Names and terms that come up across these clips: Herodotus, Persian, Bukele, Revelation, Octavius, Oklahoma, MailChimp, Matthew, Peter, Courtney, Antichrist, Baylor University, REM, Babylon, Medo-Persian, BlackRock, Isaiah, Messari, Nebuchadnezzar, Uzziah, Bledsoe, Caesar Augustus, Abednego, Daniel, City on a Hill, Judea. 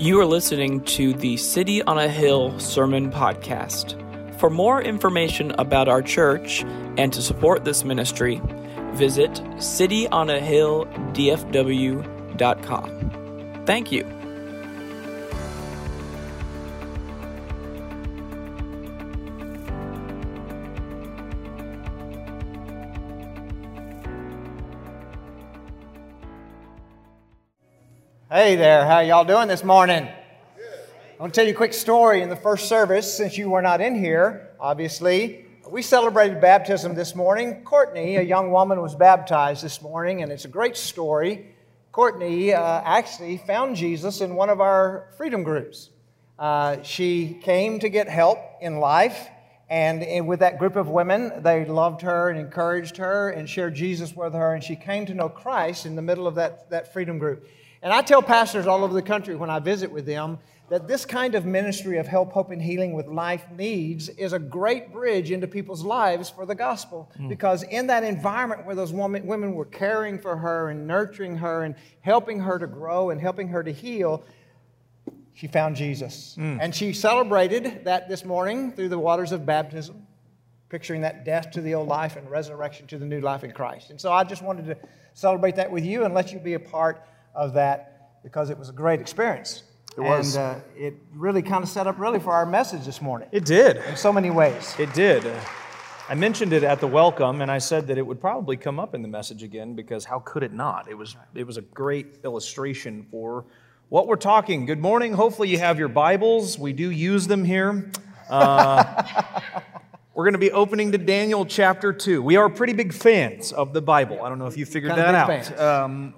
You are listening to the City on a Hill Sermon Podcast. For more information about our church and to support this ministry, visit cityonahilldfw.com. Thank you. Hey there, how y'all doing this morning? I want to tell you a quick story. In the first service, since you were not in here, obviously, we celebrated baptism this morning. Courtney, a young woman, was baptized this morning, and it's a great story. Courtney actually found Jesus in one of our freedom groups. She came to get help in life, and with that group of women, they loved her and encouraged her and shared Jesus with her, and she came to know Christ in the middle of that freedom group. And I tell pastors all over the country when I visit with them that this kind of ministry of help, hope, and healing with life needs is a great bridge into people's lives for the gospel. Because in that environment where those women were caring for her and nurturing her and helping her to grow and helping her to heal, she found Jesus. And she celebrated that this morning through the waters of baptism, picturing that death to the old life and resurrection to the new life in Christ. And so I just wanted to celebrate that with you and let you be a part of that, because it was a great experience. It was. And it really kind of set up really for our message this morning. It did. In so many ways. It did. I mentioned it at the welcome, and I said that it would probably come up in the message again, because how could it not? It was a great illustration for what we're talking. Good morning. Hopefully you have your Bibles. We do use them here. We're going to be opening to Daniel chapter 2. We are pretty big fans of the Bible. I don't know if you figured that out.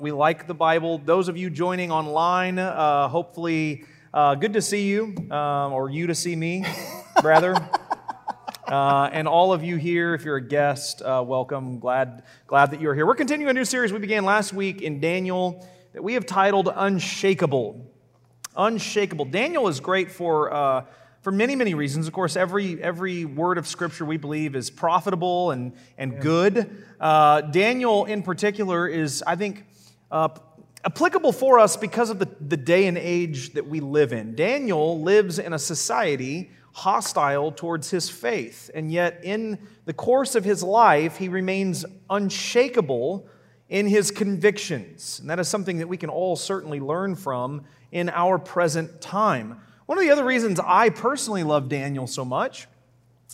We like the Bible. Those of you joining online, hopefully good to see you, or you to see me, rather. And all of you here, if you're a guest, welcome. Glad that you're here. We're continuing a new series we began last week in Daniel that we have titled Unshakable. Unshakable. Daniel is great for many, many reasons. Of course, every word of Scripture we believe is profitable and good. Daniel, in particular, is, I think, applicable for us because of the day and age that we live in. Daniel lives in a society hostile towards his faith, and yet in the course of his life, he remains unshakable in his convictions. And that is something that we can all certainly learn from in our present time. One of the other reasons I personally love Daniel so much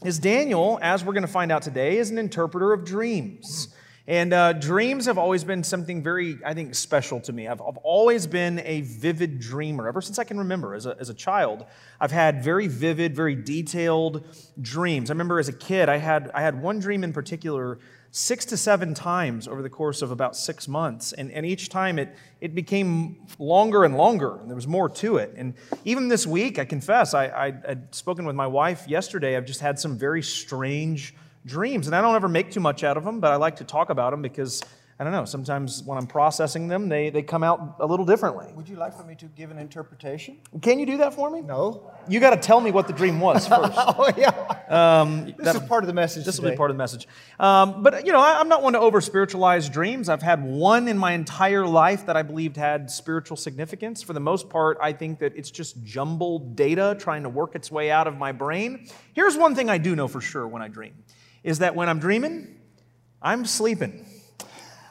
is Daniel, as we're going to find out today, is an interpreter of dreams. And dreams have always been something very, I think, special to me. I've always been a vivid dreamer. Ever since I can remember, as a child, I've had very vivid, very detailed dreams. I remember as a kid, I had one dream in particular 6 to 7 times over the course of about 6 months. And each time it became longer and longer, and there was more to it. And even this week, I confess, I'd spoken with my wife yesterday. I've just had some very strange dreams. And I don't ever make too much out of them, but I like to talk about them because, I don't know, sometimes when I'm processing them, they come out a little differently. Would you like for me to give an interpretation? Can you do that for me? No. You got to tell me what the dream was first. Oh, yeah. This is part of the message today. This will be part of the message. But, you know, I'm not one to over-spiritualize dreams. I've had one in my entire life that I believed had spiritual significance. For the most part, I think that it's just jumbled data trying to work its way out of my brain. Here's one thing I do know for sure when I dream, is that when I'm dreaming, I'm sleeping.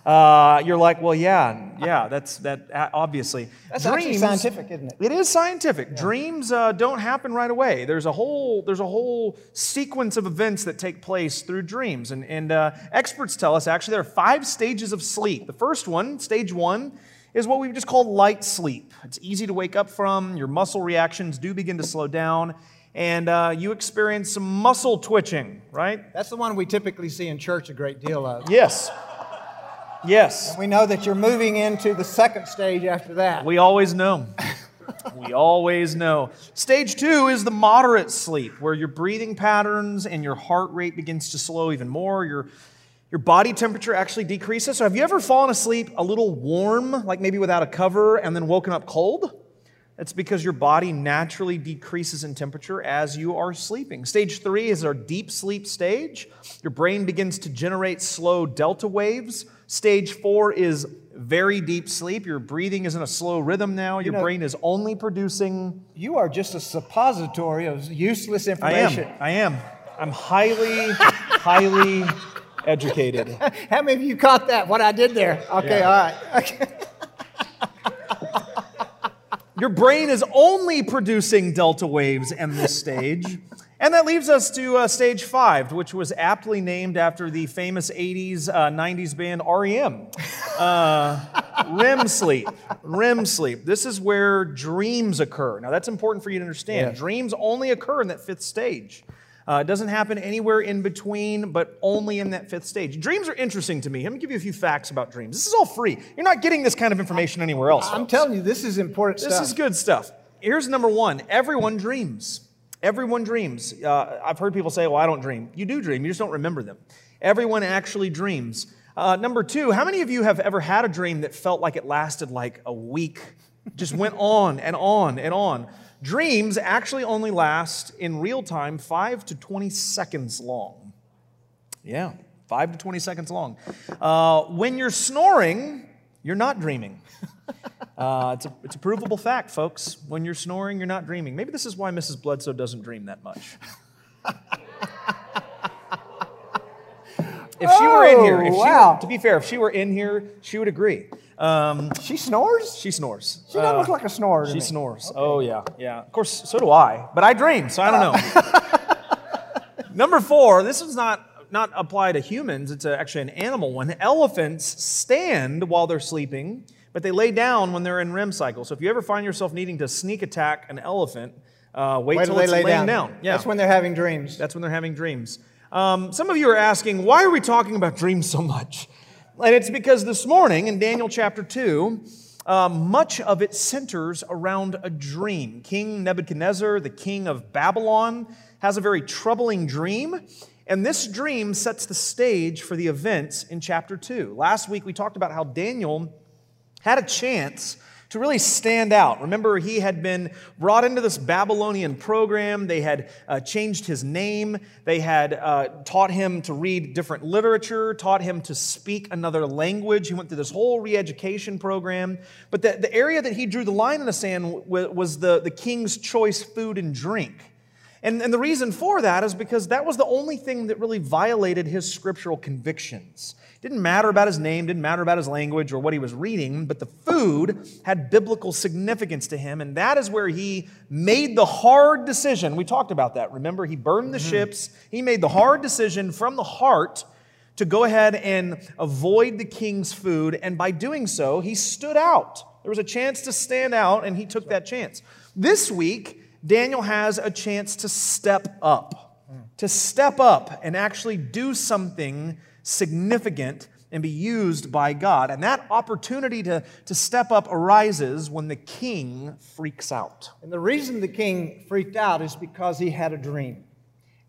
You're like, well, yeah, that's obviously. That's actually scientific, isn't it? It is scientific. Yeah. Dreams don't happen right away. There's a whole sequence of events that take place through dreams. And experts tell us, actually, there are 5 stages of sleep. The first one, stage 1, is what we just call light sleep. It's easy to wake up from. Your muscle reactions do begin to slow down. And you experience some muscle twitching, right? That's the one we typically see in church a great deal of. Yes. Yes. And we know that you're moving into the second stage after that. We always know. We always know. Stage 2 is the moderate sleep, where your breathing patterns and your heart rate begins to slow even more. Your body temperature actually decreases. So have you ever fallen asleep a little warm, like maybe without a cover, and then woken up cold? That's because your body naturally decreases in temperature as you are sleeping. Stage 3 is our deep sleep stage. Your brain begins to generate slow delta waves. Stage 4 is very deep sleep. Your breathing is in a slow rhythm now. Your brain is only producing... You are just a suppository of useless information. I am. I'm highly, highly educated. How many of you caught that, what I did there? Okay, all right. Okay. Your brain is only producing delta waves in this stage. And that leaves us to stage 5, which was aptly named after the famous 80s, 90s band REM. REM sleep. This is where dreams occur. Now, that's important for you to understand. Yeah. Dreams only occur in that 5th stage. It doesn't happen anywhere in between, but only in that 5th stage. Dreams are interesting to me. Let me give you a few facts about dreams. This is all free. You're not getting this kind of information anywhere else. I'm telling you, this is important stuff. This is good stuff. Here's number 1. Everyone dreams. Everyone dreams. I've heard people say, well, I don't dream. You do dream. You just don't remember them. Everyone actually dreams. Number 2, how many of you have ever had a dream that felt like it lasted like a week? Just went on and on and on. Dreams actually only last in real time 5 to 20 seconds long. Yeah, 5 to 20 seconds long. When you're snoring, you're not dreaming. It's a provable fact, folks. When you're snoring, you're not dreaming. Maybe this is why Mrs. Bledsoe doesn't dream that much. If she were in here, to be fair, if she were in here, she would agree. She snores? She snores. She doesn't look like a snorer to me. She snores. Okay. Oh, yeah, yeah. Of course, so do I. But I dream, so I don't know. Number 4, this is not apply to humans. It's actually an animal one. Elephants stand while they're sleeping, but they lay down when they're in REM cycle. So if you ever find yourself needing to sneak attack an elephant, wait till it's laying down. Yeah. That's when they're having dreams. That's when they're having dreams. Some of you are asking, why are we talking about dreams so much? And it's because this morning in Daniel chapter 2, much of it centers around a dream. King Nebuchadnezzar, the king of Babylon, has a very troubling dream. And this dream sets the stage for the events in chapter 2. Last week we talked about how Daniel had a chance to really stand out. Remember, he had been brought into this Babylonian program. They had changed his name. They had taught him to read different literature, taught him to speak another language. He went through this whole re-education program. But the area that he drew the line in the sand was the king's choice food and drink. And the reason for that is because that was the only thing that really violated his scriptural convictions. Didn't matter about his name, didn't matter about his language or what he was reading, but the food had biblical significance to him, and that is where he made the hard decision. We talked about that. Remember, he burned the ships. He made the hard decision from the heart to go ahead and avoid the king's food, and by doing so, he stood out. There was a chance to stand out, and he took that chance. This week, Daniel has a chance to step up and actually do something significant and be used by God. And that opportunity to step up arises when the king freaks out. And the reason the king freaked out is because he had a dream.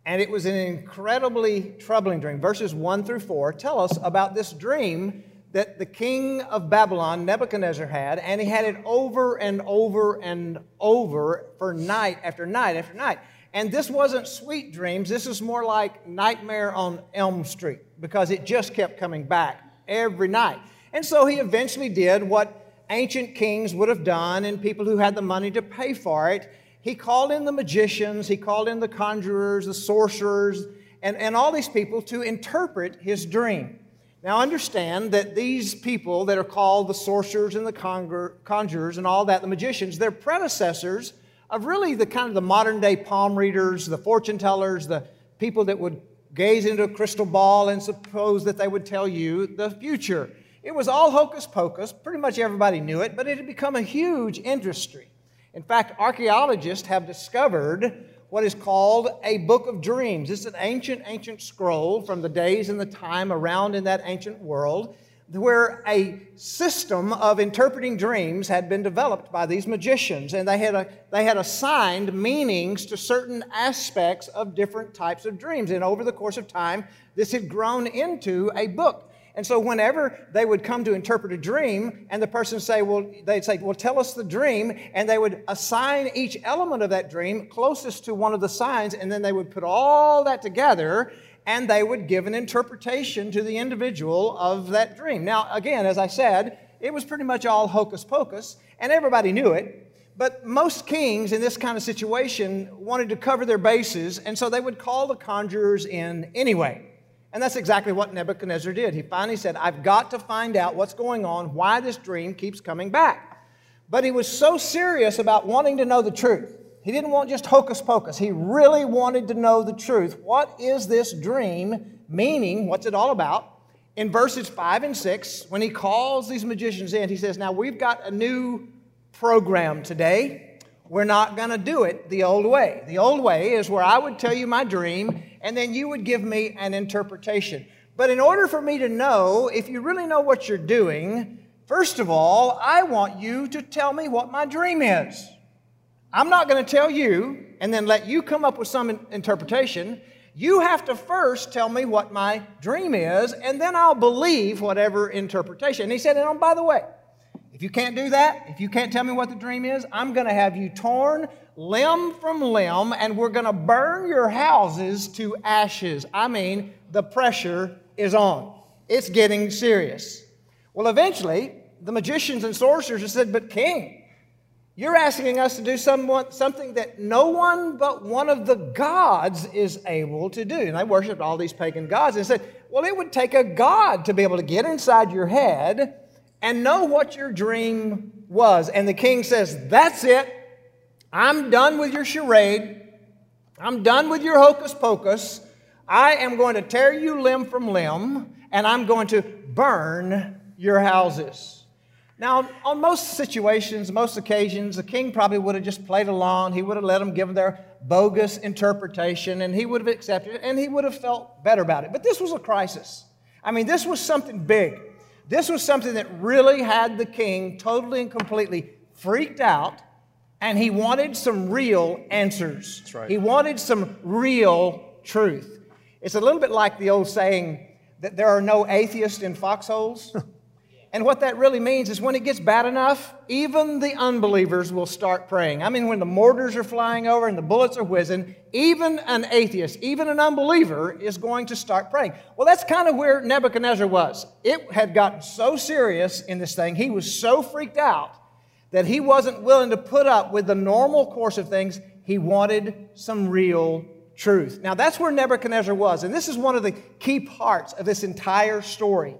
And it was an incredibly troubling dream. Verses 1 through 4 tell us about this dream that the king of Babylon, Nebuchadnezzar, had, and he had it over and over and over for night after night after night. And this wasn't sweet dreams. This is more like Nightmare on Elm Street, because it just kept coming back every night. And so he eventually did what ancient kings would have done and people who had the money to pay for it. He called in the magicians, he called in the conjurers, the sorcerers, and all these people to interpret his dream. Now understand that these people that are called the sorcerers and the conjurers and all that, the magicians, they're predecessors of really the kind of the modern day palm readers, the fortune tellers, the people that would gaze into a crystal ball and suppose that they would tell you the future. It was all hocus pocus. Pretty much everybody knew it, but it had become a huge industry. In fact, archaeologists have discovered what is called a book of dreams. It's an ancient scroll from the days and the time around in that ancient world where a system of interpreting dreams had been developed by these magicians, and they had assigned meanings to certain aspects of different types of dreams. And over the course of time, this had grown into a book. And so whenever they would come to interpret a dream, and the person say, well, they'd say, well, tell us the dream, and they would assign each element of that dream closest to one of the signs, and then they would put all that together, and they would give an interpretation to the individual of that dream. Now, again, as I said, it was pretty much all hocus pocus, and everybody knew it. But most kings in this kind of situation wanted to cover their bases, and so they would call the conjurers in anyway. And that's exactly what Nebuchadnezzar did. He finally said, I've got to find out what's going on, why this dream keeps coming back. But he was so serious about wanting to know the truth. He didn't want just hocus pocus. He really wanted to know the truth. What is this dream meaning? What's it all about? In verses 5 and 6, when he calls these magicians in, he says, now we've got a new program today. We're not going to do it the old way. The old way is where I would tell you my dream, and then you would give me an interpretation. But in order for me to know if you really know what you're doing, first of all, I want you to tell me what my dream is. I'm not going to tell you and then let you come up with some interpretation. You have to first tell me what my dream is, and then I'll believe whatever interpretation. And he said, and oh, by the way, if you can't do that, if you can't tell me what the dream is, I'm going to have you torn limb from limb, and we're going to burn your houses to ashes. I mean, the pressure is on. It's getting serious. Well, eventually, the magicians and sorcerers said, but King, you're asking us to do something that no one but one of the gods is able to do. And they worshiped all these pagan gods and said, well, it would take a god to be able to get inside your head and know what your dream was. And the king says, that's it. I'm done with your charade. I'm done with your hocus pocus. I am going to tear you limb from limb, and I'm going to burn your houses. Now, on most situations, most occasions, the king probably would have just played along. He would have let them give their bogus interpretation, and he would have accepted it, and he would have felt better about it. But this was a crisis. I mean, this was something big. This was something that really had the king totally and completely freaked out, and he wanted some real answers. That's right. He wanted some real truth. It's a little bit like the old saying that there are no atheists in foxholes. And what that really means is when it gets bad enough, even the unbelievers will start praying. I mean, when the mortars are flying over and the bullets are whizzing, even an atheist, even an unbeliever is going to start praying. Well, that's kind of where Nebuchadnezzar was. It had gotten so serious in this thing, he was so freaked out that he wasn't willing to put up with the normal course of things. He wanted some real truth. Now, that's where Nebuchadnezzar was, and this is one of the key parts of this entire story.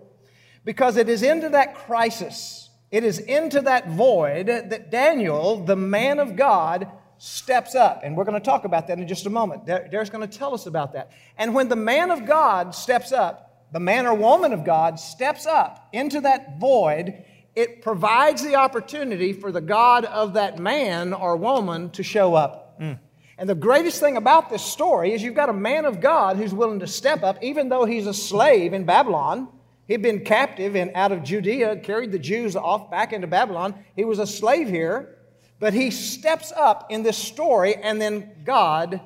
Because it is into that crisis, it is into that void that Daniel, the man of God, steps up. And we're going to talk about that in just a moment. Derek's going to tell us about that. And when the man of God steps up, the man or woman of God steps up into that void, it provides the opportunity for the God of that man or woman to show up. And the greatest thing about this story is you've got a man of God who's willing to step up, even though he's a slave in Babylon. He'd been captive and out of Judea, carried the Jews off back into Babylon. He was a slave here, but he steps up in this story, and then God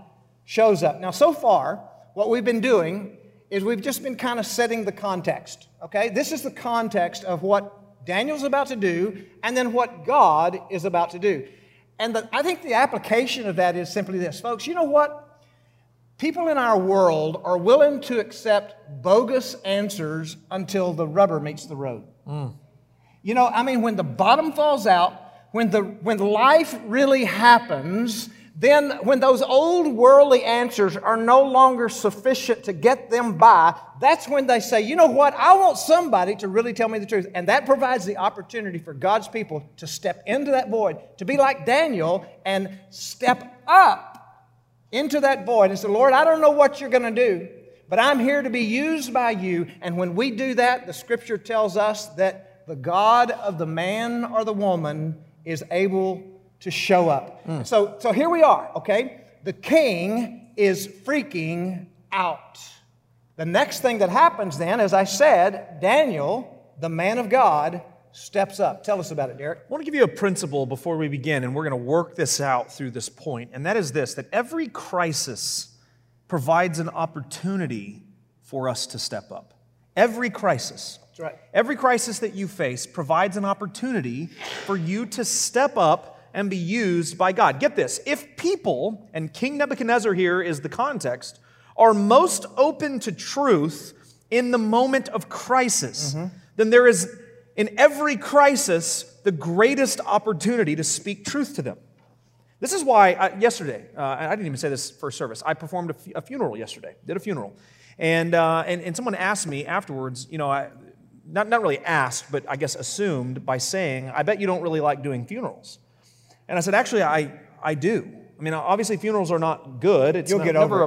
shows up. Now, so far, what we've been doing is we've just been kind of setting the context, okay? This is the context of what Daniel's about to do and then what God is about to do. And I think the application of that is simply this. Folks, you know what? People in our world are willing to accept bogus answers until the rubber meets the road. You know, I mean, when the bottom falls out, when life really happens, then when those old worldly answers are no longer sufficient to get them by, that's when they say, you know what, I want somebody to really tell me the truth. And that provides the opportunity for God's people to step into that void, to be like Daniel and step up into that void and say, Lord, I don't know what you're going to do, but I'm here to be used by you. And when we do that, the Scripture tells us that the God of the man or the woman is able to show up. So here we are, okay? The king is freaking out. The next thing that happens then, as I said, Daniel, the man of God, steps up. Tell us about it, Derek. I want to give you a principle before we begin, and we're going to work this out through this point, and that is this, that every crisis provides an opportunity for us to step up. Every crisis. That's right. Every crisis that you face provides an opportunity for you to step up and be used by God. Get this. If people, and King Nebuchadnezzar here is the context, are most open to truth in the moment of crisis, then there is, in every crisis, the greatest opportunity to speak truth to them. This is why yesterday, I didn't even say this first service, I performed a funeral yesterday, did a funeral. And someone asked me afterwards, you know, not really asked, but I guess assumed by saying, I bet you don't really like doing funerals. And I said, actually, I do. I mean, obviously, funerals are not good. It's never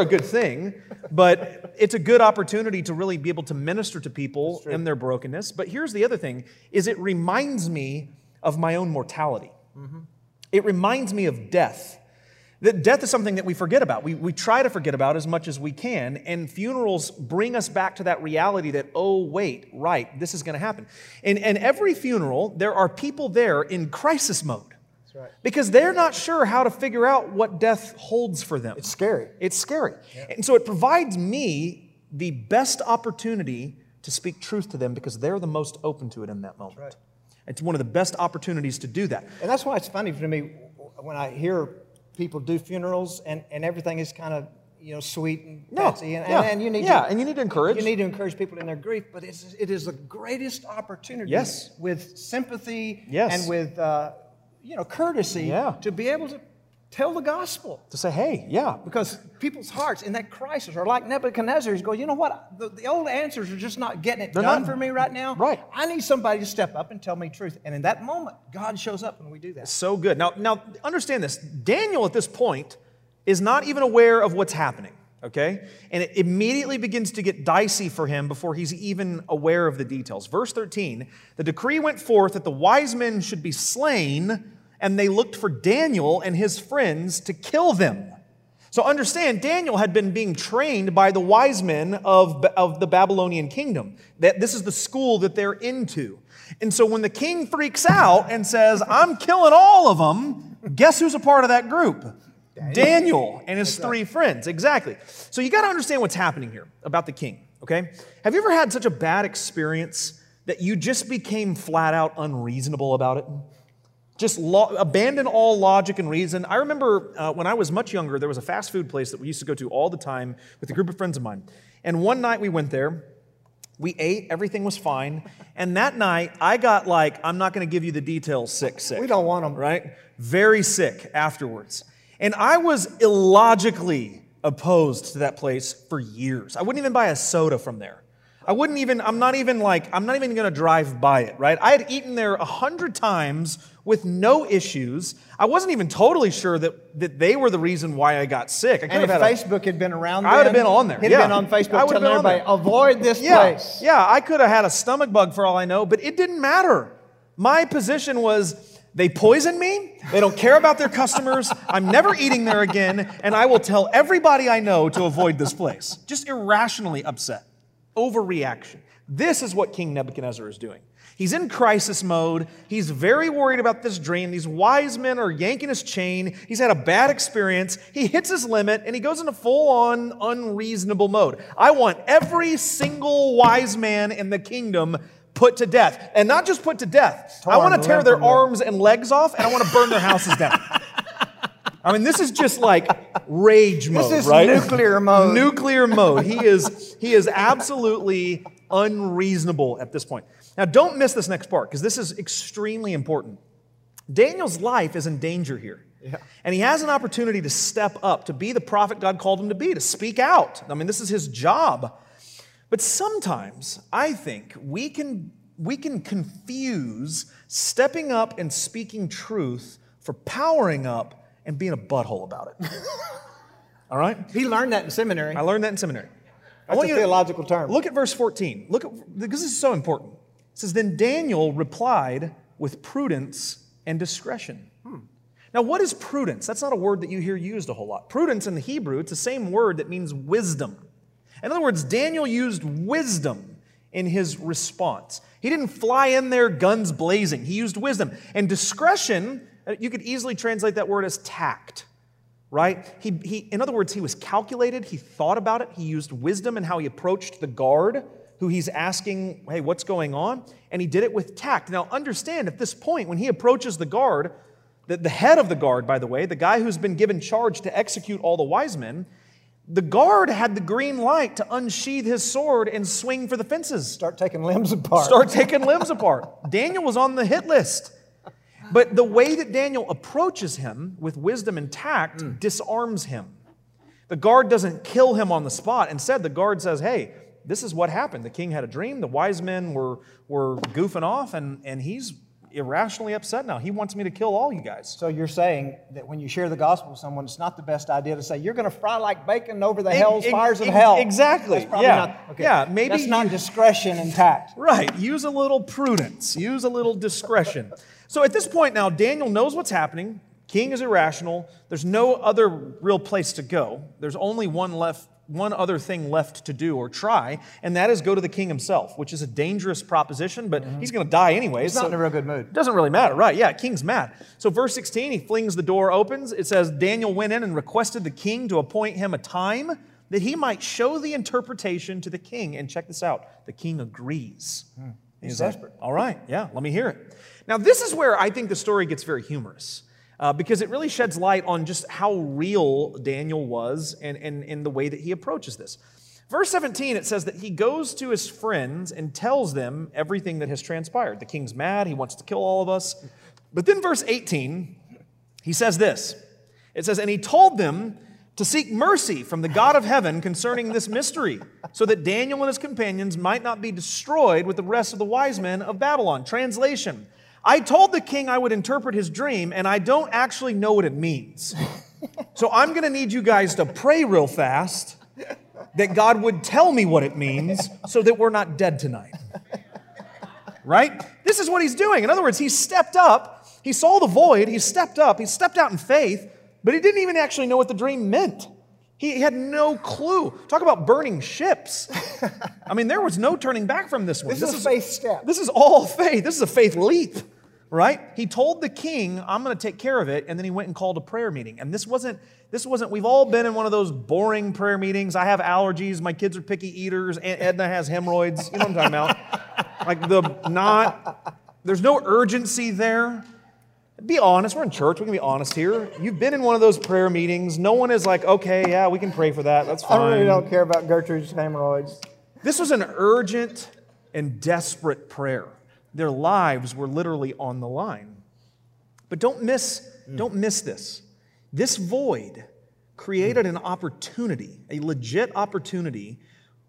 a good thing, but it's a good opportunity to really be able to minister to people in their brokenness. But here's the other thing, is it reminds me of my own mortality. Mm-hmm. It reminds me of death. That death is something that we forget about. We try to forget about as much as we can, and funerals bring us back to that reality that, oh, wait, right, this is going to happen. And every funeral, there are people there in crisis mode. Right. Because they're not sure how to figure out what death holds for them. It's scary. It's scary. Yeah. And so it provides me the best opportunity to speak truth to them because they're the most open to it in that moment. Right. It's one of the best opportunities to do that. And that's why it's funny to me when I hear people do funerals and everything is kind of, you know, sweet and fancy. And you need to encourage. You need to encourage people in their grief, but it is the greatest opportunity with sympathy and with... courtesy to be able to tell the gospel. To say, hey, because people's hearts in that crisis are like Nebuchadnezzar's go, you know what, the old answers are just not getting it done for me right now. Right. I need somebody to step up and tell me truth. And in that moment, God shows up when we do that. So good. Now understand this. Daniel at this point is not even aware of what's happening, okay? And it immediately begins to get dicey for him before he's even aware of the details. Verse 13, the decree went forth that the wise men should be slain, and they looked for Daniel and his friends to kill them. So understand, Daniel had been being trained by the wise men of the Babylonian kingdom. That this is the school that they're into. And so when the king freaks out and says, I'm killing all of them, guess who's a part of that group? Daniel and his three friends. Exactly. So you got to understand what's happening here about the king, okay? Have you ever had such a bad experience that you just became flat out unreasonable about it? Just abandon all logic and reason. I remember when I was much younger, there was a fast food place that we used to go to all the time with a group of friends of mine. And one night we went there, we ate, everything was fine. And that night I got like, I'm not going to give you the details, sick. We don't want them. Right? Very sick afterwards. And I was illogically opposed to that place for years. I wouldn't even buy a soda from there. I'm not even going to drive by it, right? I had eaten there 100 times with no issues. I wasn't even totally sure that they were the reason why I got sick. Facebook had been around then. I would have been on there. He'd been on Facebook telling everybody, avoid this place. Yeah, I could have had a stomach bug for all I know, but it didn't matter. My position was, they poison me, they don't care about their customers, I'm never eating there again, and I will tell everybody I know to avoid this place. Just irrationally upset. Overreaction. This is what King Nebuchadnezzar is doing. He's in crisis mode. He's very worried about this dream. These wise men are yanking his chain. He's had a bad experience. He hits his limit, and he goes into full-on unreasonable mode. I want every single wise man in the kingdom put to death. And not just put to death. I want to tear their arms and legs off, and I want to burn their houses down. I mean, this is just like rage mode, right? This is nuclear mode. Nuclear mode. He is absolutely unreasonable at this point. Now, don't miss this next part, because this is extremely important. Daniel's life is in danger here. Yeah. And he has an opportunity to step up, to be the prophet God called him to be, to speak out. I mean, this is his job. But sometimes, I think, we can confuse stepping up and speaking truth for powering up and being a butthole about it. All right? He learned that in seminary. I learned that in seminary. That's a theological term. Look at verse 14. Because this is so important. It says, then Daniel replied with prudence and discretion. Now, what is prudence? That's not a word that you hear used a whole lot. Prudence in the Hebrew, it's the same word that means wisdom. In other words, Daniel used wisdom in his response. He didn't fly in there guns blazing. He used wisdom. And discretion, you could easily translate that word as tact, right? In other words, he was calculated. He thought about it. He used wisdom in how he approached the guard who he's asking, hey, what's going on? And he did it with tact. Now understand, at this point, when he approaches the guard, the head of the guard, by the way, the guy who's been given charge to execute all the wise men, the guard had the green light to unsheathe his sword and swing for the fences. Start taking limbs apart. Start taking limbs apart. Daniel was on the hit list. But the way that Daniel approaches him with wisdom and tact disarms him. The guard doesn't kill him on the spot. Instead, the guard says, hey, this is what happened. The king had a dream. The wise men were goofing off, and he's irrationally upset now. He wants me to kill all you guys. So you're saying that when you share the gospel with someone, it's not the best idea to say, you're going to fry like bacon over the fires of hell. Exactly. That's probably not, okay. Yeah, maybe that's not discretion and tact. Right. Use a little prudence. Use a little discretion. So at this point now, Daniel knows what's happening. King is irrational. There's no other real place to go. There's only one other thing left to do or try, and that is go to the king himself, which is a dangerous proposition, but he's going to die anyways. He's not in a real good mood. Doesn't really matter, right? Yeah, king's mad. So verse 16, he flings the door opens. It says, Daniel went in and requested the king to appoint him a time that he might show the interpretation to the king. And check this out. The king agrees. He's desperate. Like, all right, yeah, let me hear it. Now, this is where I think the story gets very humorous. Because it really sheds light on just how real Daniel was and the way that he approaches this. Verse 17, it says that he goes to his friends and tells them everything that has transpired. The king's mad. He wants to kill all of us. But then verse 18, he says this. It says, and he told them to seek mercy from the God of heaven concerning this mystery, so that Daniel and his companions might not be destroyed with the rest of the wise men of Babylon. Translation: I told the king I would interpret his dream, and I don't actually know what it means. So I'm going to need you guys to pray real fast that God would tell me what it means so that we're not dead tonight. Right? This is what he's doing. In other words, he stepped up. He saw the void. He stepped up. He stepped out in faith, but he didn't even actually know what the dream meant. He had no clue. Talk about burning ships. I mean, there was no turning back from this one. This is a faith step. This is all faith. This is a faith leap. Right? He told the king, I'm going to take care of it, and then he went and called a prayer meeting. And this wasn't, we've all been in one of those boring prayer meetings. I have allergies, my kids are picky eaters, Aunt Edna has hemorrhoids. You know what I'm talking about. Like there's no urgency there. Be honest. We're in church. We can be honest here. You've been in one of those prayer meetings. No one is like, okay, yeah, we can pray for that. That's fine. I really don't care about Gertrude's hemorrhoids. This was an urgent and desperate prayer. Their lives were literally on the line. But don't miss this. This void created an opportunity, a legit opportunity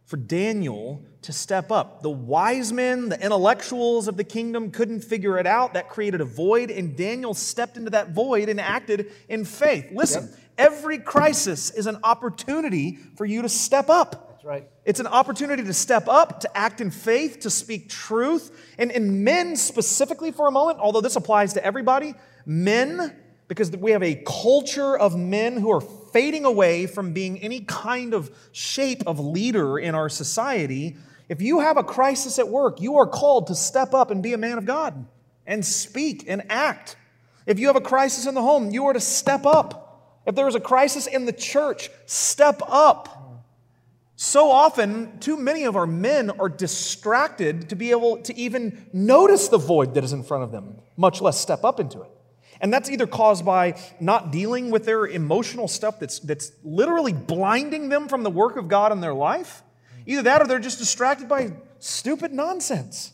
for Daniel to step up. The wise men, the intellectuals of the kingdom couldn't figure it out. That created a void, and Daniel stepped into that void and acted in faith. Listen, every crisis is an opportunity for you to step up. That's right. It's an opportunity to step up, to act in faith, to speak truth. And men specifically for a moment, although this applies to everybody, men, because we have a culture of men who are fading away from being any kind of shape of leader in our society. If you have a crisis at work, you are called to step up and be a man of God and speak and act. If you have a crisis in the home, you are to step up. If there is a crisis in the church, step up. So often, too many of our men are distracted to be able to even notice the void that is in front of them, much less step up into it. And that's either caused by not dealing with their emotional stuff that's literally blinding them from the work of God in their life. Either that or they're just distracted by stupid nonsense.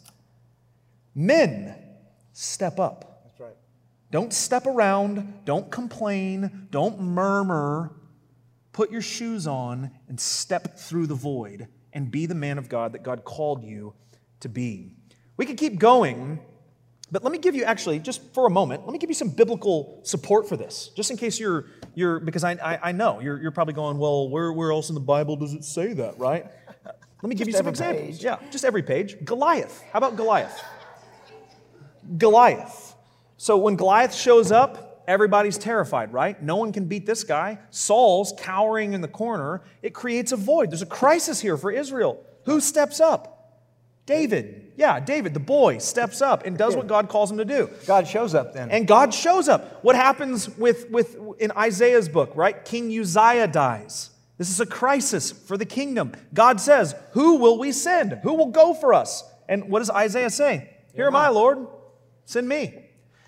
Men, step up. That's right. Don't step around. Don't complain. Don't murmur. Put your shoes on and step through the void and be the man of God that God called you to be. We could keep going. But let me give you, actually, just for a moment, let me give you some biblical support for this, just in case because I know you're probably going, well, where else in the Bible does it say that, right? Let me give you some examples. Page. Yeah, just every page. Goliath. How about Goliath? Goliath. So when Goliath shows up, everybody's terrified, right? No one can beat this guy. Saul's cowering in the corner. It creates a void. There's a crisis here for Israel. Who steps up? David. Yeah, David, the boy, steps up and does what God calls him to do. God shows up then. And God shows up. What happens in Isaiah's book, right? King Uzziah dies. This is a crisis for the kingdom. God says, who will we send? Who will go for us? And what does Isaiah say? Here am I, Lord. Send me.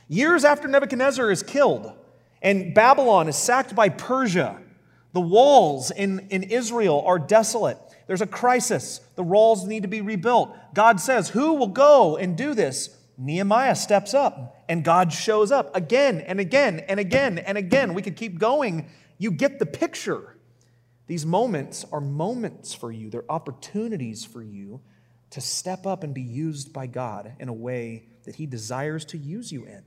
Years after Nebuchadnezzar is killed and Babylon is sacked by Persia, the walls in Israel are desolate. There's a crisis. The walls need to be rebuilt. God says, who will go and do this? Nehemiah steps up and God shows up again and again and again and again. We could keep going. You get the picture. These moments are moments for you. They're opportunities for you to step up and be used by God in a way that He desires to use you in.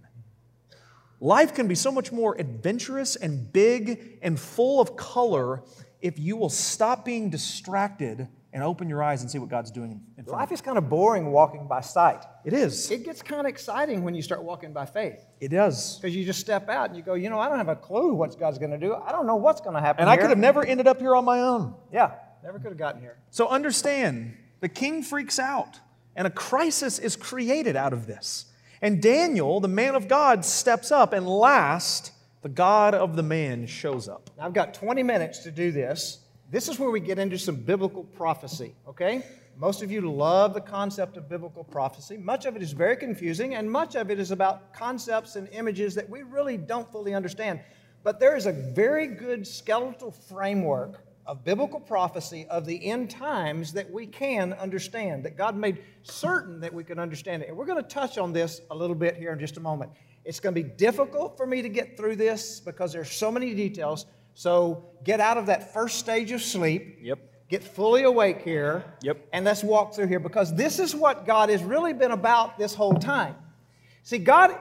Life can be so much more adventurous and big and full of color if you will stop being distracted and open your eyes and see what God's doing in front of you. Life is kind of boring walking by sight. It is. It gets kind of exciting when you start walking by faith. It does. Because you just step out and you go, you know, I don't have a clue what God's going to do. I don't know what's going to happen here. And I could have never ended up here on my own. Yeah, never could have gotten here. So understand, the king freaks out, and a crisis is created out of this. And Daniel, the man of God, steps up, and last, the God of the man shows up. Now, I've got 20 minutes to do this. This is where we get into some biblical prophecy, okay? Most of you love the concept of biblical prophecy. Much of it is very confusing, and much of it is about concepts and images that we really don't fully understand. But there is a very good skeletal framework of biblical prophecy of the end times that we can understand, that God made certain that we could understand it. And we're going to touch on this a little bit here in just a moment. It's going to be difficult for me to get through this because there's so many details. So get out of that first stage of sleep. Yep. Get fully awake here. Yep. And let's walk through here because this is what God has really been about this whole time. See, God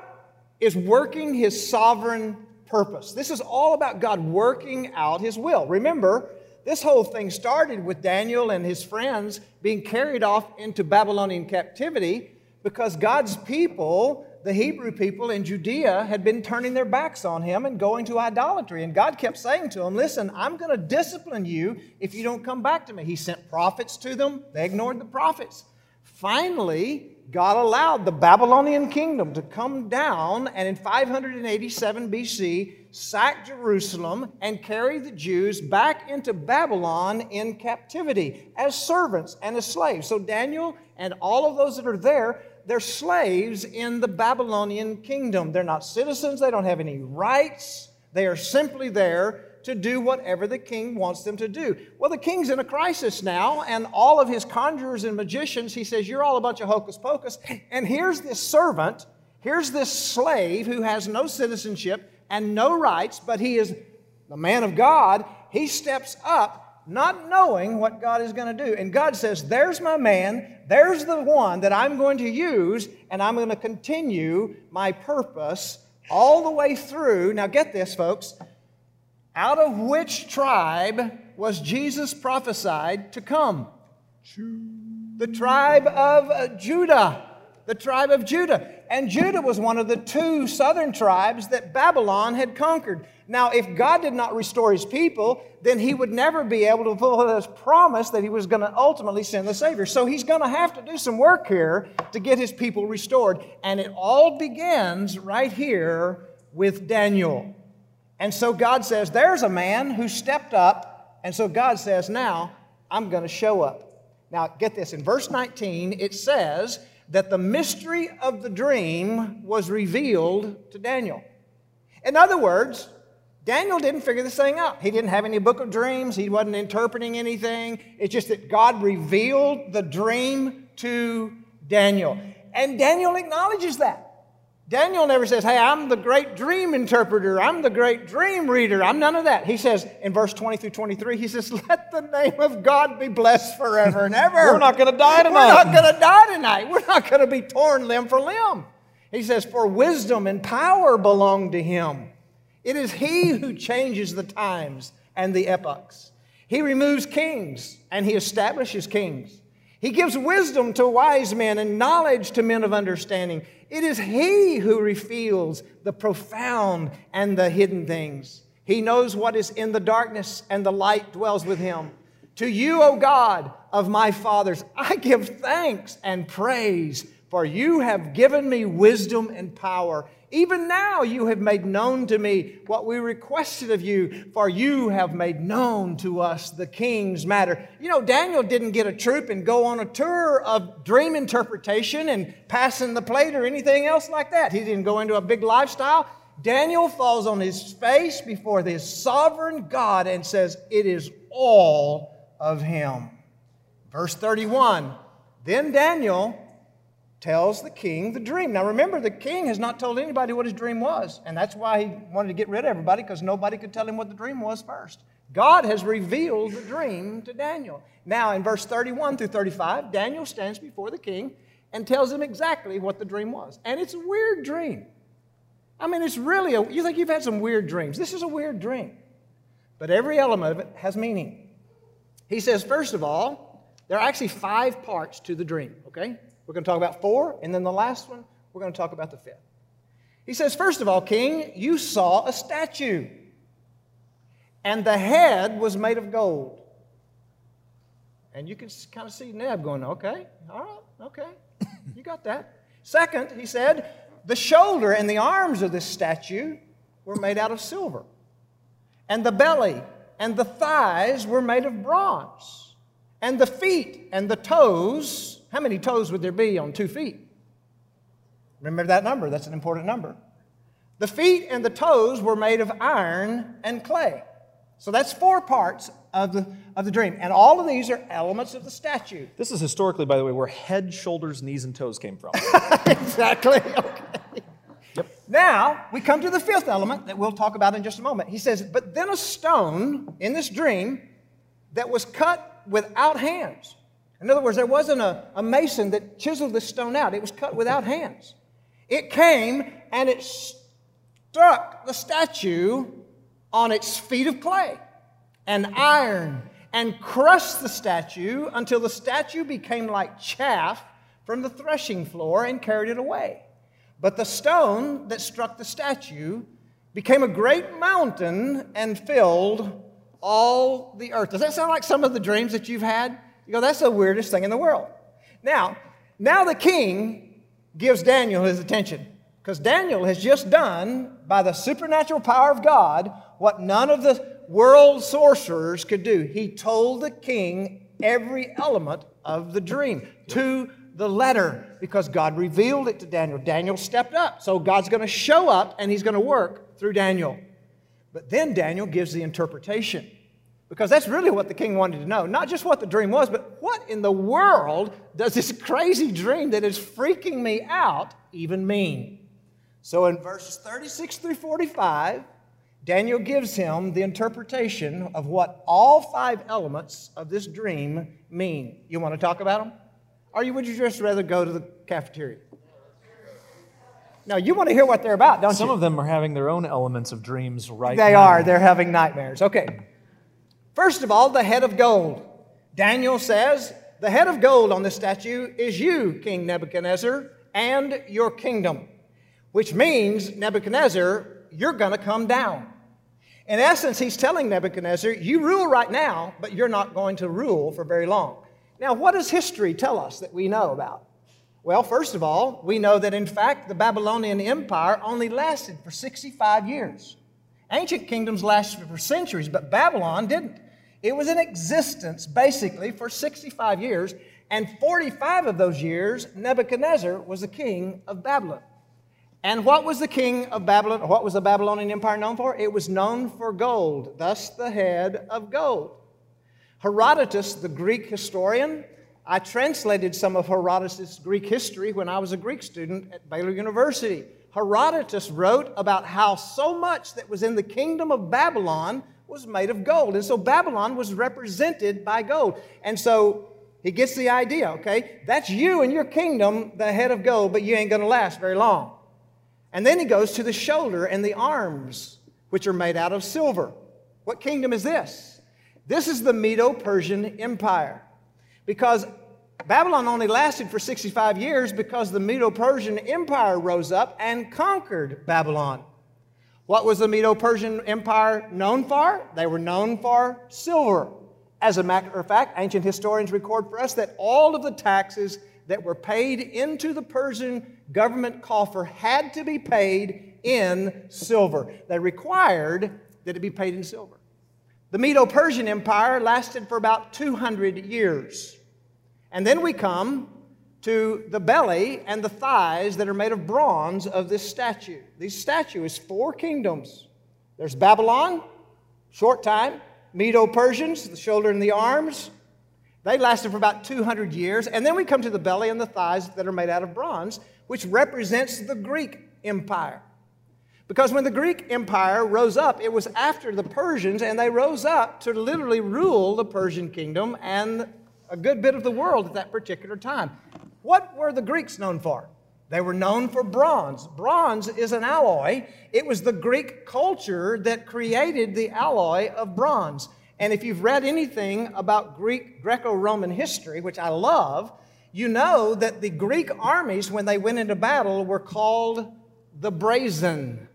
is working His sovereign purpose. This is all about God working out His will. Remember, this whole thing started with Daniel and his friends being carried off into Babylonian captivity because God's people, the Hebrew people in Judea, had been turning their backs on Him and going to idolatry. And God kept saying to them, listen, I'm going to discipline you if you don't come back to me. He sent prophets to them. They ignored the prophets. Finally, God allowed the Babylonian kingdom to come down and in 587 BC, sack Jerusalem and carry the Jews back into Babylon in captivity as servants and as slaves. So Daniel and all of those that are there, they're slaves in the Babylonian kingdom. They're not citizens. They don't have any rights. They are simply there to do whatever the king wants them to do. Well, the king's in a crisis now, and all of his conjurers and magicians, he says, you're all a bunch of hocus pocus, and here's this servant, here's this slave who has no citizenship and no rights, but he is the man of God. He steps up not knowing what God is going to do, and God says, there's my man, there's the one that I'm going to use, and I'm going to continue my purpose all the way through. Now get this, folks. Out of which tribe was Jesus prophesied to come? The tribe of Judah. The tribe of Judah. And Judah was one of the two southern tribes that Babylon had conquered. Now, if God did not restore His people, then He would never be able to fulfill His promise that He was going to ultimately send the Savior. So He's going to have to do some work here to get His people restored. And it all begins right here with Daniel. And so God says, there's a man who stepped up. And so God says, now, I'm going to show up. Now, get this. In verse 19, it says that the mystery of the dream was revealed to Daniel. In other words, Daniel didn't figure this thing out. He didn't have any book of dreams. He wasn't interpreting anything. It's just that God revealed the dream to Daniel. And Daniel acknowledges that. Daniel never says, hey, I'm the great dream interpreter. I'm the great dream reader. I'm none of that. He says in verse 20 through 23, he says, let the name of God be blessed forever and ever. We're not going to die tonight. We're not going to die tonight. We're not going to be torn limb for limb. He says, for wisdom and power belong to Him. It is He who changes the times and the epochs. He removes kings and He establishes kings. He gives wisdom to wise men and knowledge to men of understanding. It is He who reveals the profound and the hidden things. He knows what is in the darkness, and the light dwells with Him. To you, O God of my fathers, I give thanks and praise, For you have given me wisdom and power. Even now you have made known to me what we requested of you, for you have made known to us the king's matter. You know, Daniel didn't get a troop and go on a tour of dream interpretation and passing the plate or anything else like that. He didn't go into a big lifestyle. Daniel falls on his face before this sovereign God and says, it is all of him. Verse 31, then Daniel tells the king the dream. Now remember, the king has not told anybody what his dream was, and that's why he wanted to get rid of everybody, because nobody could tell him what the dream was first. God has revealed the dream to Daniel. Now in verse 31 through 35, Daniel stands before the king and tells him exactly what the dream was. And it's a weird dream. I mean, it's really a, you think you've had some weird dreams. This is a weird dream. But every element of it has meaning. He says, first of all, there are actually 5 parts to the dream, okay? We're going to talk about 4, and then the last one, we're going to talk about the 5th. He says, first of all, king, you saw a statue, and the head was made of gold. And you can kind of see Neb going, okay, all right, okay, you got that. Second, he said, the shoulder and the arms of this statue were made out of silver, and the belly and the thighs were made of bronze, and the feet and the toes. How many toes would there be on 2 feet? Remember that number. That's an important number. The feet and the toes were made of iron and clay. So that's 4 parts of the dream. And all of these are elements of the statue. This is historically, by the way, where head, shoulders, knees, and toes came from. Exactly. Okay. Yep. Now, we come to the 5th element that we'll talk about in just a moment. He says, but then a stone in this dream that was cut without hands. In other words, there wasn't a mason that chiseled this stone out. It was cut without hands. It came and it struck the statue on its feet of clay and iron and crushed the statue until the statue became like chaff from the threshing floor and carried it away. But the stone that struck the statue became a great mountain and filled all the earth. Does that sound like some of the dreams that you've had? You go, that's the weirdest thing in the world. Now the king gives Daniel his attention, because Daniel has just done, by the supernatural power of God, what none of the world sorcerers could do. He told the king every element of the dream to the letter, because God revealed it to Daniel. Daniel stepped up, so God's going to show up, and he's going to work through Daniel. But then Daniel gives the interpretation, because that's really what the king wanted to know. Not just what the dream was, but what in the world does this crazy dream that is freaking me out even mean? So in verses 36 through 45, Daniel gives him the interpretation of what all 5 elements of this dream mean. You want to talk about them? Or would you just rather go to the cafeteria? No, you want to hear what they're about, don't you? Some of them are having their own elements of dreams right now. They are. They're having nightmares. Okay. First of all, the head of gold. Daniel says, the head of gold on this statue is you, King Nebuchadnezzar, and your kingdom, which means, Nebuchadnezzar, you're going to come down. In essence, he's telling Nebuchadnezzar, you rule right now, but you're not going to rule for very long. Now, what does history tell us that we know about? Well, first of all, we know that, in fact, the Babylonian Empire only lasted for 65 years. Ancient kingdoms lasted for centuries, but Babylon didn't. It was in existence, basically, for 65 years, and 45 of those years, Nebuchadnezzar was the king of Babylon. And what was the king of Babylon, or what was the Babylonian Empire known for? It was known for gold, thus the head of gold. Herodotus, the Greek historian, I translated some of Herodotus' Greek history when I was a Greek student at Baylor University. Herodotus wrote about how so much that was in the kingdom of Babylon was made of gold. And so Babylon was represented by gold. And so he gets the idea, okay? That's you and your kingdom, the head of gold, but you ain't going to last very long. And then he goes to the shoulder and the arms, which are made out of silver. What kingdom is this? This is the Medo-Persian Empire. Because Babylon only lasted for 65 years because the Medo-Persian Empire rose up and conquered Babylon. What was the Medo-Persian Empire known for? They were known for silver. As a matter of fact, ancient historians record for us that all of the taxes that were paid into the Persian government coffer had to be paid in silver. They required that it be paid in silver. The Medo-Persian Empire lasted for about 200 years. And then we come to the belly and the thighs that are made of bronze of this statue. This statue is four kingdoms. There's Babylon, short time. Medo-Persians, the shoulder and the arms. They lasted for about 200 years. And then we come to the belly and the thighs that are made out of bronze, which represents the Greek Empire. Because when the Greek Empire rose up, it was after the Persians, and they rose up to literally rule the Persian kingdom and a good bit of the world at that particular time. What were the Greeks known for? They were known for bronze. Bronze is an alloy. It was the Greek culture that created the alloy of bronze. And if you've read anything about Greek Greco-Roman history, which I love, you know that the Greek armies, when they went into battle, were called the brazen,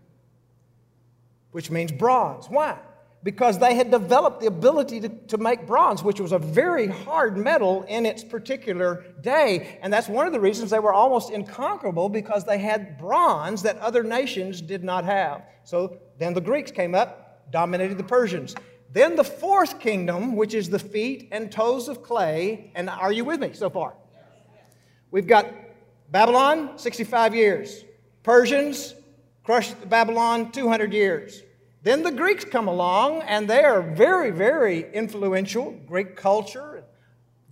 which means bronze. Why? Because they had developed the ability to make bronze, which was a very hard metal in its particular day. And that's one of the reasons they were almost inconquerable, because they had bronze that other nations did not have. So then the Greeks came up, dominated the Persians. Then the fourth kingdom, which is the feet and toes of clay. And are you with me so far? We've got Babylon, 65 years. Persians crushed Babylon, 200 years. Then the Greeks come along, and they are very, very influential, Greek culture,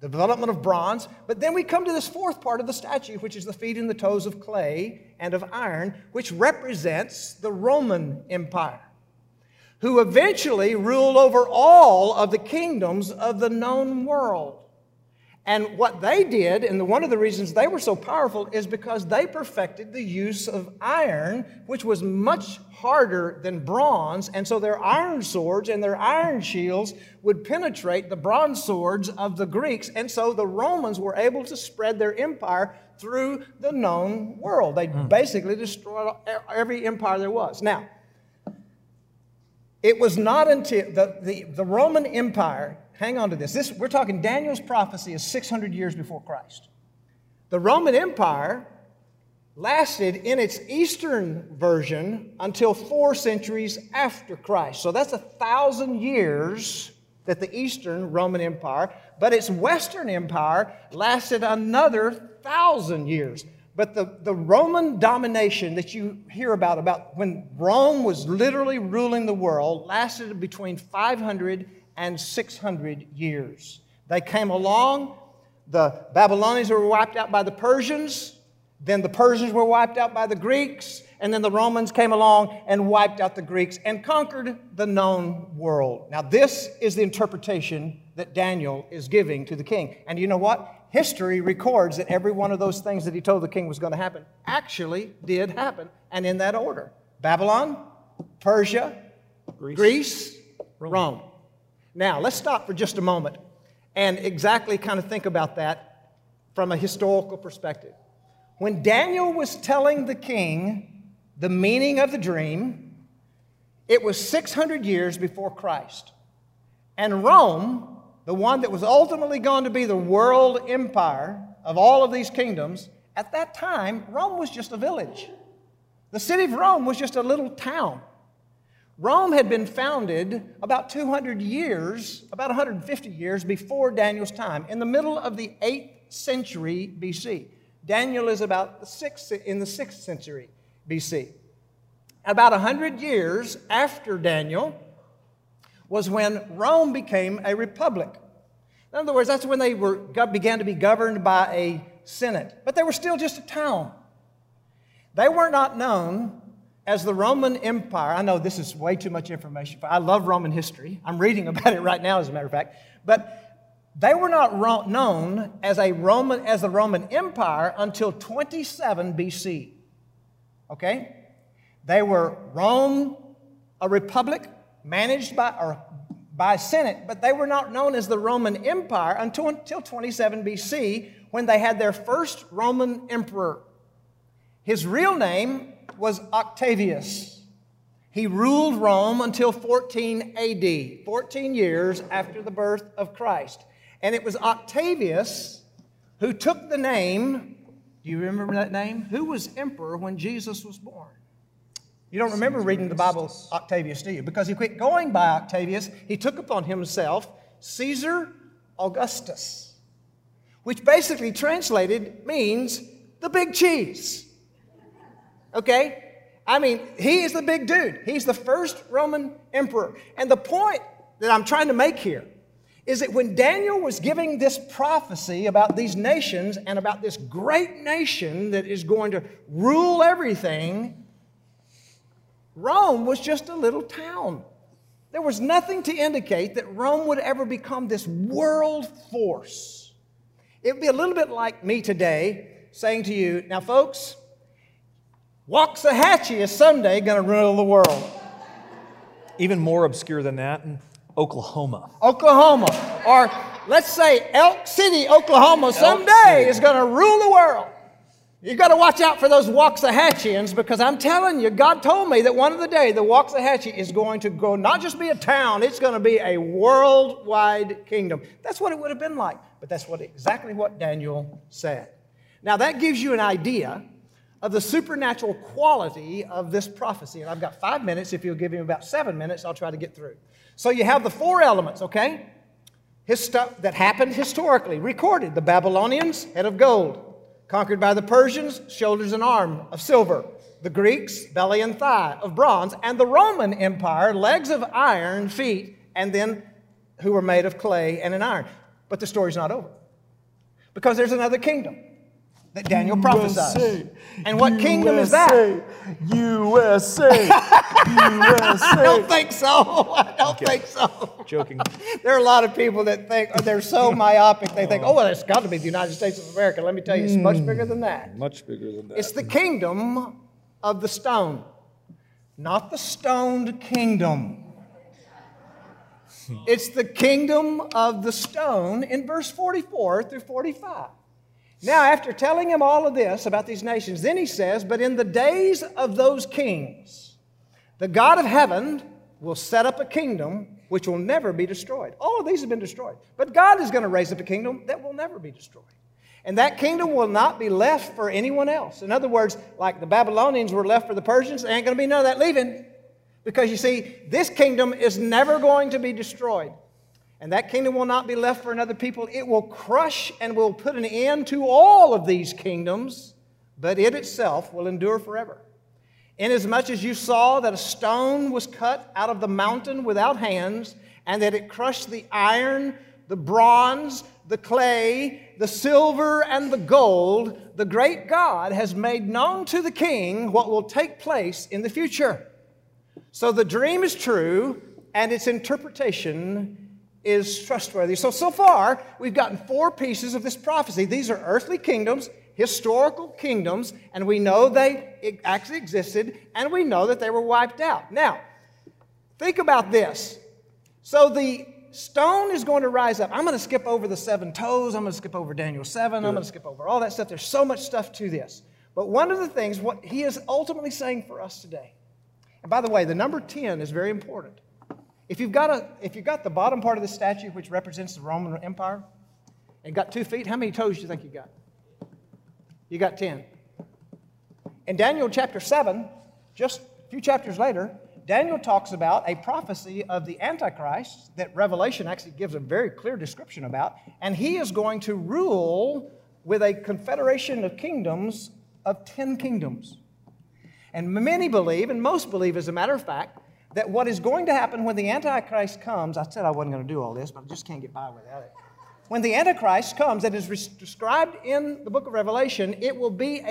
development of bronze. But then we come to this fourth part of the statue, which is the feet and the toes of clay and of iron, which represents the Roman Empire, who eventually ruled over all of the kingdoms of the known world. And what they did, and one of the reasons they were so powerful, is because they perfected the use of iron, which was much harder than bronze. And so their iron swords and their iron shields would penetrate the bronze swords of the Greeks. And so the Romans were able to spread their empire through the known world. They basically destroyed every empire there was. Now, it was not until the Roman Empire... Hang on to this. We're talking Daniel's prophecy is 600 years before Christ. The Roman Empire lasted in its eastern version until 4 centuries after Christ. So that's 1,000 years that the eastern Roman Empire, but its western empire lasted another 1,000 years. But the Roman domination that you hear about when Rome was literally ruling the world, lasted between 500 and 600 years. They came along, the Babylonians were wiped out by the Persians, then the Persians were wiped out by the Greeks, and then the Romans came along and wiped out the Greeks and conquered the known world. Now this is the interpretation that Daniel is giving to the king. And you know what? History records that every one of those things that he told the king was going to happen actually did happen, and in that order. Babylon, Persia, Greece, Rome. Now, let's stop for just a moment and exactly kind of think about that from a historical perspective. When Daniel was telling the king the meaning of the dream, it was 600 years before Christ. And Rome, the one that was ultimately going to be the world empire of all of these kingdoms, at that time, Rome was just a village. The city of Rome was just a little town. Rome had been founded about 200 years, about 150 years before Daniel's time, in the middle of the 8th century BC. Daniel is about in the 6th century BC. About 100 years after Daniel was when Rome became a republic. In other words, that's when they began to be governed by a senate. But they were still just a town. They were not known as the Roman Empire. I know this is way too much information, but I love Roman history. I'm reading about it right now, as a matter of fact. But they were not known as the Roman Empire until 27 BC. Okay? They were Rome, a republic managed by a senate, but they were not known as the Roman Empire until 27 BC, when they had their first Roman emperor. His real name was Octavius. He ruled Rome until 14 AD, 14 years after the birth of Christ. And it was Octavius who took the name, do you remember that name? Who was emperor when Jesus was born? You don't remember reading the Bible, Octavius, do you? Because he quit going by Octavius. He took upon himself Caesar Augustus, which basically translated means the big cheese. Okay? I mean, he is the big dude. He's the first Roman emperor. And the point that I'm trying to make here is that when Daniel was giving this prophecy about these nations and about this great nation that is going to rule everything, Rome was just a little town. There was nothing to indicate that Rome would ever become this world force. It would be a little bit like me today saying to you, now folks, Waxahachie is someday going to rule the world. Even more obscure than that, Oklahoma. Oklahoma. Or let's say Elk City, Oklahoma someday is going to rule the world. You've got to watch out for those Waxahachians, because I'm telling you, God told me that one of the day the Waxahachie is going to go not just be a town, it's going to be a worldwide kingdom. That's what it would have been like, but that's exactly what Daniel said. Now that gives you an idea of the supernatural quality of this prophecy. And I've got 5 minutes. If you'll give me about 7 minutes, I'll try to get through. So you have the four elements, okay? His stuff that happened historically, recorded. The Babylonians, head of gold. Conquered by the Persians, shoulders and arm of silver. The Greeks, belly and thigh of bronze. And the Roman Empire, legs of iron, feet, and then who were made of clay and an iron. But the story's not over, because there's another kingdom that Daniel prophesied. USA, and what USA, kingdom is that? USA. USA. I don't think so. I don't think so. Joking. There are a lot of people that think, or they're so myopic, they think, oh, well, it's got to be the United States of America. Let me tell you, it's much bigger than that. Much bigger than that. It's the kingdom of the stone, not the stoned kingdom. It's the kingdom of the stone in verse 44 through 45. Now, after telling him all of this about these nations, then he says, but in the days of those kings, the God of heaven will set up a kingdom which will never be destroyed. All of these have been destroyed. But God is going to raise up a kingdom that will never be destroyed. And that kingdom will not be left for anyone else. In other words, like the Babylonians were left for the Persians, there ain't going to be none of that leaving. Because you see, this kingdom is never going to be destroyed. And that kingdom will not be left for another people. It will crush and will put an end to all of these kingdoms, but it itself will endure forever. Inasmuch as you saw that a stone was cut out of the mountain without hands, and that it crushed the iron, the bronze, the clay, the silver, and the gold, the great God has made known to the king what will take place in the future. So the dream is true, and its interpretation is trustworthy. So far, we've gotten four pieces of this prophecy. These are earthly kingdoms, historical kingdoms, and we know they actually existed, and we know that they were wiped out. Now, think about this. So the stone is going to rise up. I'm going to skip over the seven toes. I'm going to skip over Daniel 7. I'm going to skip over all that stuff. There's so much stuff to this. But one of the things, what he is ultimately saying for us today, and by the way, the number 10 is very important. If you've got the bottom part of the statue, which represents the Roman Empire, and got 2 feet, how many toes do you think you got? You got 10. In Daniel chapter 7, just a few chapters later, Daniel talks about a prophecy of the Antichrist that Revelation actually gives a very clear description about, and he is going to rule with a confederation of kingdoms of 10 kingdoms. And many believe, and most believe as a matter of fact, that what is going to happen when the Antichrist comes, I said I wasn't going to do all this, but I just can't get by without it. When the Antichrist comes, that is described in the book of Revelation, it will be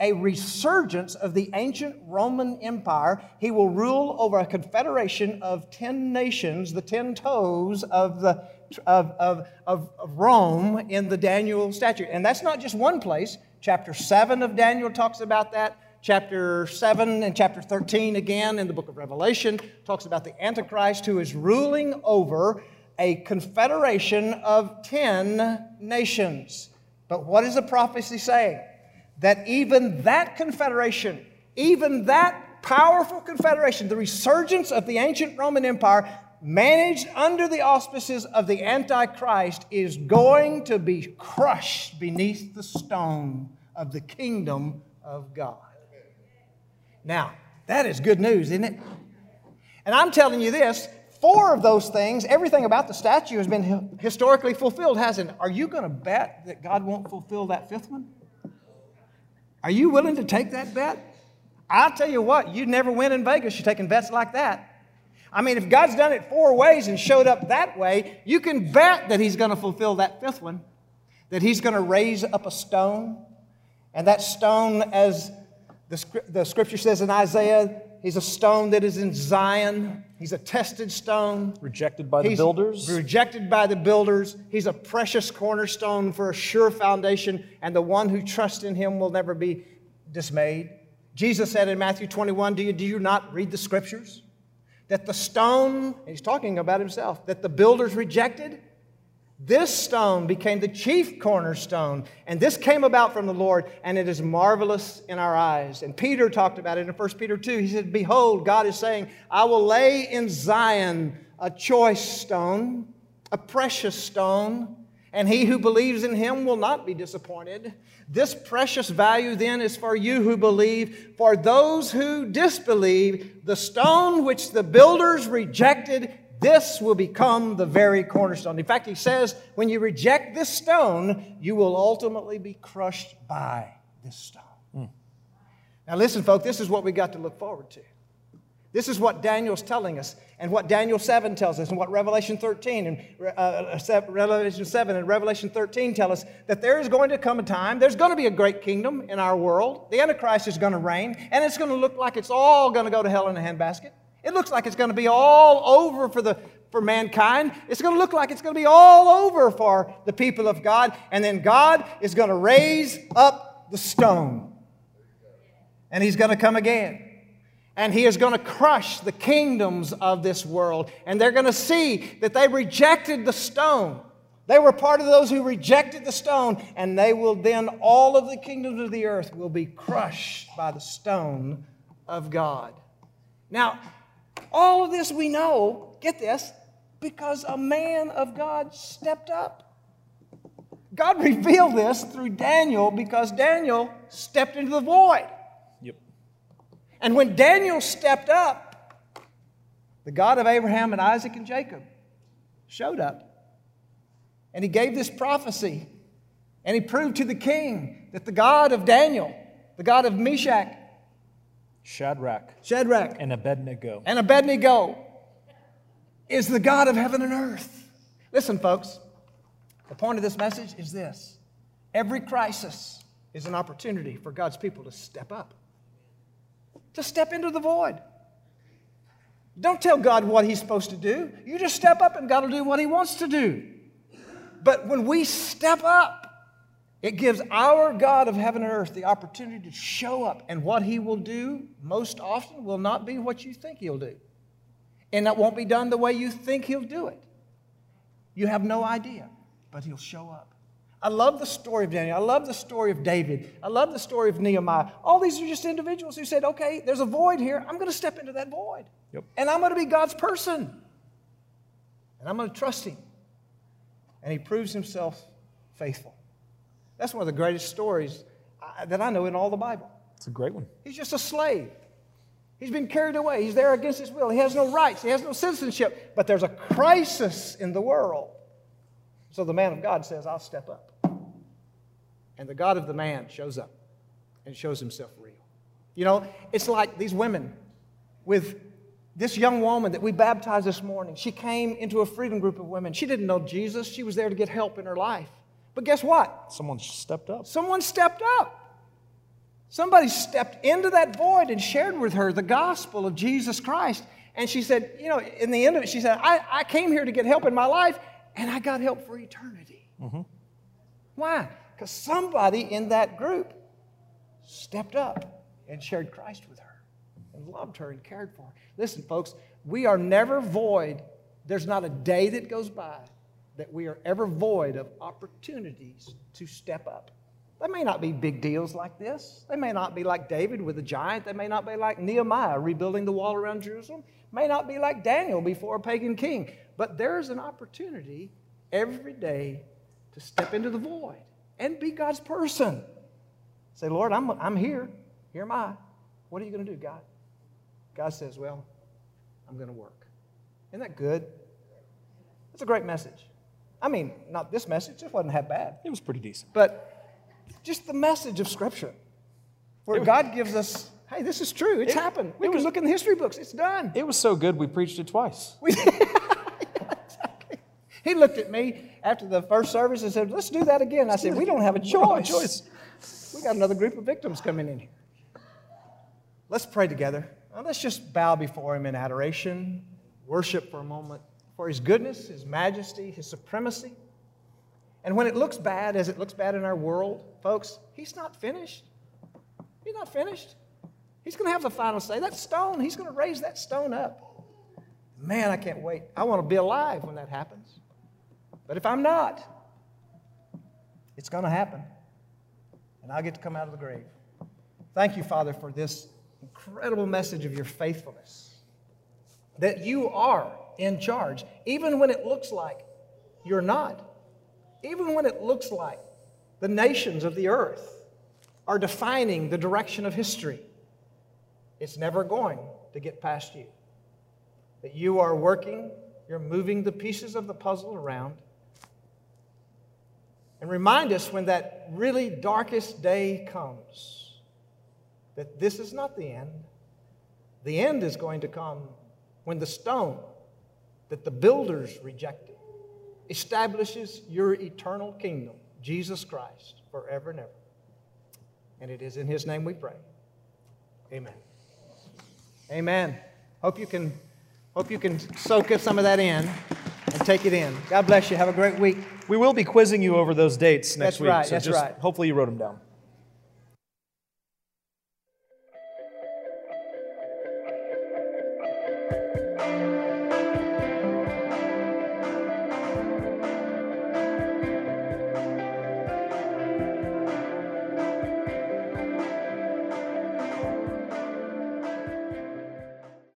a resurgence of the ancient Roman Empire. He will rule over a confederation of 10 nations, the 10 toes of Rome in the Daniel statute. And that's not just one place. Chapter 7 of Daniel talks about that. Chapter 7 and chapter 13 again in the book of Revelation talks about the Antichrist who is ruling over a confederation of 10 nations. But what is the prophecy saying? That even that confederation, even that powerful confederation, the resurgence of the ancient Roman Empire, managed under the auspices of the Antichrist is going to be crushed beneath the stone of the kingdom of God. Now, that is good news, isn't it? And I'm telling you this, 4 of those things, everything about the statue has been historically fulfilled, hasn't it? Are you going to bet that God won't fulfill that 5th one? Are you willing to take that bet? I'll tell you what, you never win in Vegas. You're taking bets like that. I mean, if God's done it 4 ways and showed up that way, you can bet that He's going to fulfill that 5th one, that He's going to raise up a stone. And that stone, as the Scripture says in Isaiah, He's a stone that is in Zion. He's a tested stone. Rejected by the builders. Rejected by the builders. He's a precious cornerstone for a sure foundation, and the one who trusts in Him will never be dismayed. Jesus said in Matthew 21, do you not read the Scriptures? That the stone, and He's talking about Himself, that the builders rejected, this stone became the chief cornerstone. And this came about from the Lord, and it is marvelous in our eyes. And Peter talked about it in 1 Peter 2. He said, behold, God is saying, I will lay in Zion a choice stone, a precious stone, and he who believes in Him will not be disappointed. This precious value then is for you who believe. For those who disbelieve, the stone which the builders rejected, this will become the very cornerstone. In fact, he says, when you reject this stone, you will ultimately be crushed by this stone. Now listen, folks, this is what we got to look forward to. This is what Daniel's telling us, and what Daniel 7 tells us, and what Revelation 13 and Revelation 7 and Revelation 13 tell us, that there is going to come a time, there's going to be a great kingdom in our world. The Antichrist is going to reign, and it's going to look like it's all going to go to hell in a handbasket. It looks like it's going to be all over for mankind. It's going to look like it's going to be all over for the people of God, and then God is going to raise up the stone, and He's going to come again. And He is going to crush the kingdoms of this world. And they're going to see that they rejected the stone. They were part of those who rejected the stone. And they will then, all of the kingdoms of the earth will be crushed by the stone of God. Now, all of this we know, get this, because a man of God stepped up. God revealed this through Daniel because Daniel stepped into the void. And when Daniel stepped up, the God of Abraham and Isaac and Jacob showed up. And he gave this prophecy. And he proved to the king that the God of Daniel, the God of Meshach, Shadrach, and Abednego is the God of heaven and earth. Listen, folks, the point of this message is this. Every crisis is an opportunity for God's people to step up. To step into the void. Don't tell God what He's supposed to do. You just step up and God will do what He wants to do. But when we step up, it gives our God of heaven and earth the opportunity to show up. And what He will do most often will not be what you think He'll do. And that won't be done the way you think He'll do it. You have no idea, but He'll show up. I love the story of Daniel. I love the story of David. I love the story of Nehemiah. All these are just individuals who said, okay, there's a void here. I'm going to step into that void. Yep. And I'm going to be God's person. And I'm going to trust Him. And He proves Himself faithful. That's one of the greatest stories that I know in all the Bible. It's a great one. He's just a slave. He's been carried away. He's there against his will. He has no rights. He has no citizenship. But there's a crisis in the world. So the man of God says, I'll step up. And the God of the man shows up and shows Himself real. You know, it's like these women with this young woman that we baptized this morning. She came into a freedom group of women. She didn't know Jesus. She was there to get help in her life. But guess what? Someone stepped up. Someone stepped up. Somebody stepped into that void and shared with her the gospel of Jesus Christ. And she said, you know, in the end of it, she said, I came here to get help in my life. And I got help for eternity. Mm-hmm. Why? Because somebody in that group stepped up and shared Christ with her and loved her and cared for her. Listen, folks, we are never void. There's not a day that goes by that we are ever void of opportunities to step up. They may not be big deals like this. They may not be like David with a giant. They may not be like Nehemiah rebuilding the wall around Jerusalem. May not be like Daniel before a pagan king. But there's an opportunity every day to step into the void and be God's person. Say, Lord, I'm here. Here am I. What are you going to do, God? God says, well, I'm going to work. Isn't that good? That's a great message. I mean, not this message. It wasn't that bad. It was pretty decent. But just the message of Scripture, where God gives us, hey, this is true. It's happened. We can look in the history books. It's done. It was so good we preached it twice. Exactly. He looked at me after the first service and said, let's do that again. I said, we don't have a choice. We got another group of victims coming in here. Let's pray together. Now, let's just bow before Him in adoration, worship for a moment, for His goodness, His majesty, His supremacy. And when it looks bad, as it looks bad in our world, folks, He's not finished. He's not finished. He's going to have the final say. That stone, He's going to raise that stone up. Man, I can't wait. I want to be alive when that happens. But if I'm not, it's going to happen. And I'll get to come out of the grave. Thank you, Father, for this incredible message of Your faithfulness, that You are in charge, even when it looks like You're not. Even when it looks like the nations of the earth are defining the direction of history, it's never going to get past You. That You are working, You're moving the pieces of the puzzle around. And remind us when that really darkest day comes that this is not the end. The end is going to come when the stone that the builders rejected establishes Your eternal kingdom, Jesus Christ, forever and ever. And it is in His name we pray. Amen. Amen. Hope you can soak up some of that in and take it in. God bless you. Have a great week. We will be quizzing you over those dates next week. That's right. Hopefully you wrote them down.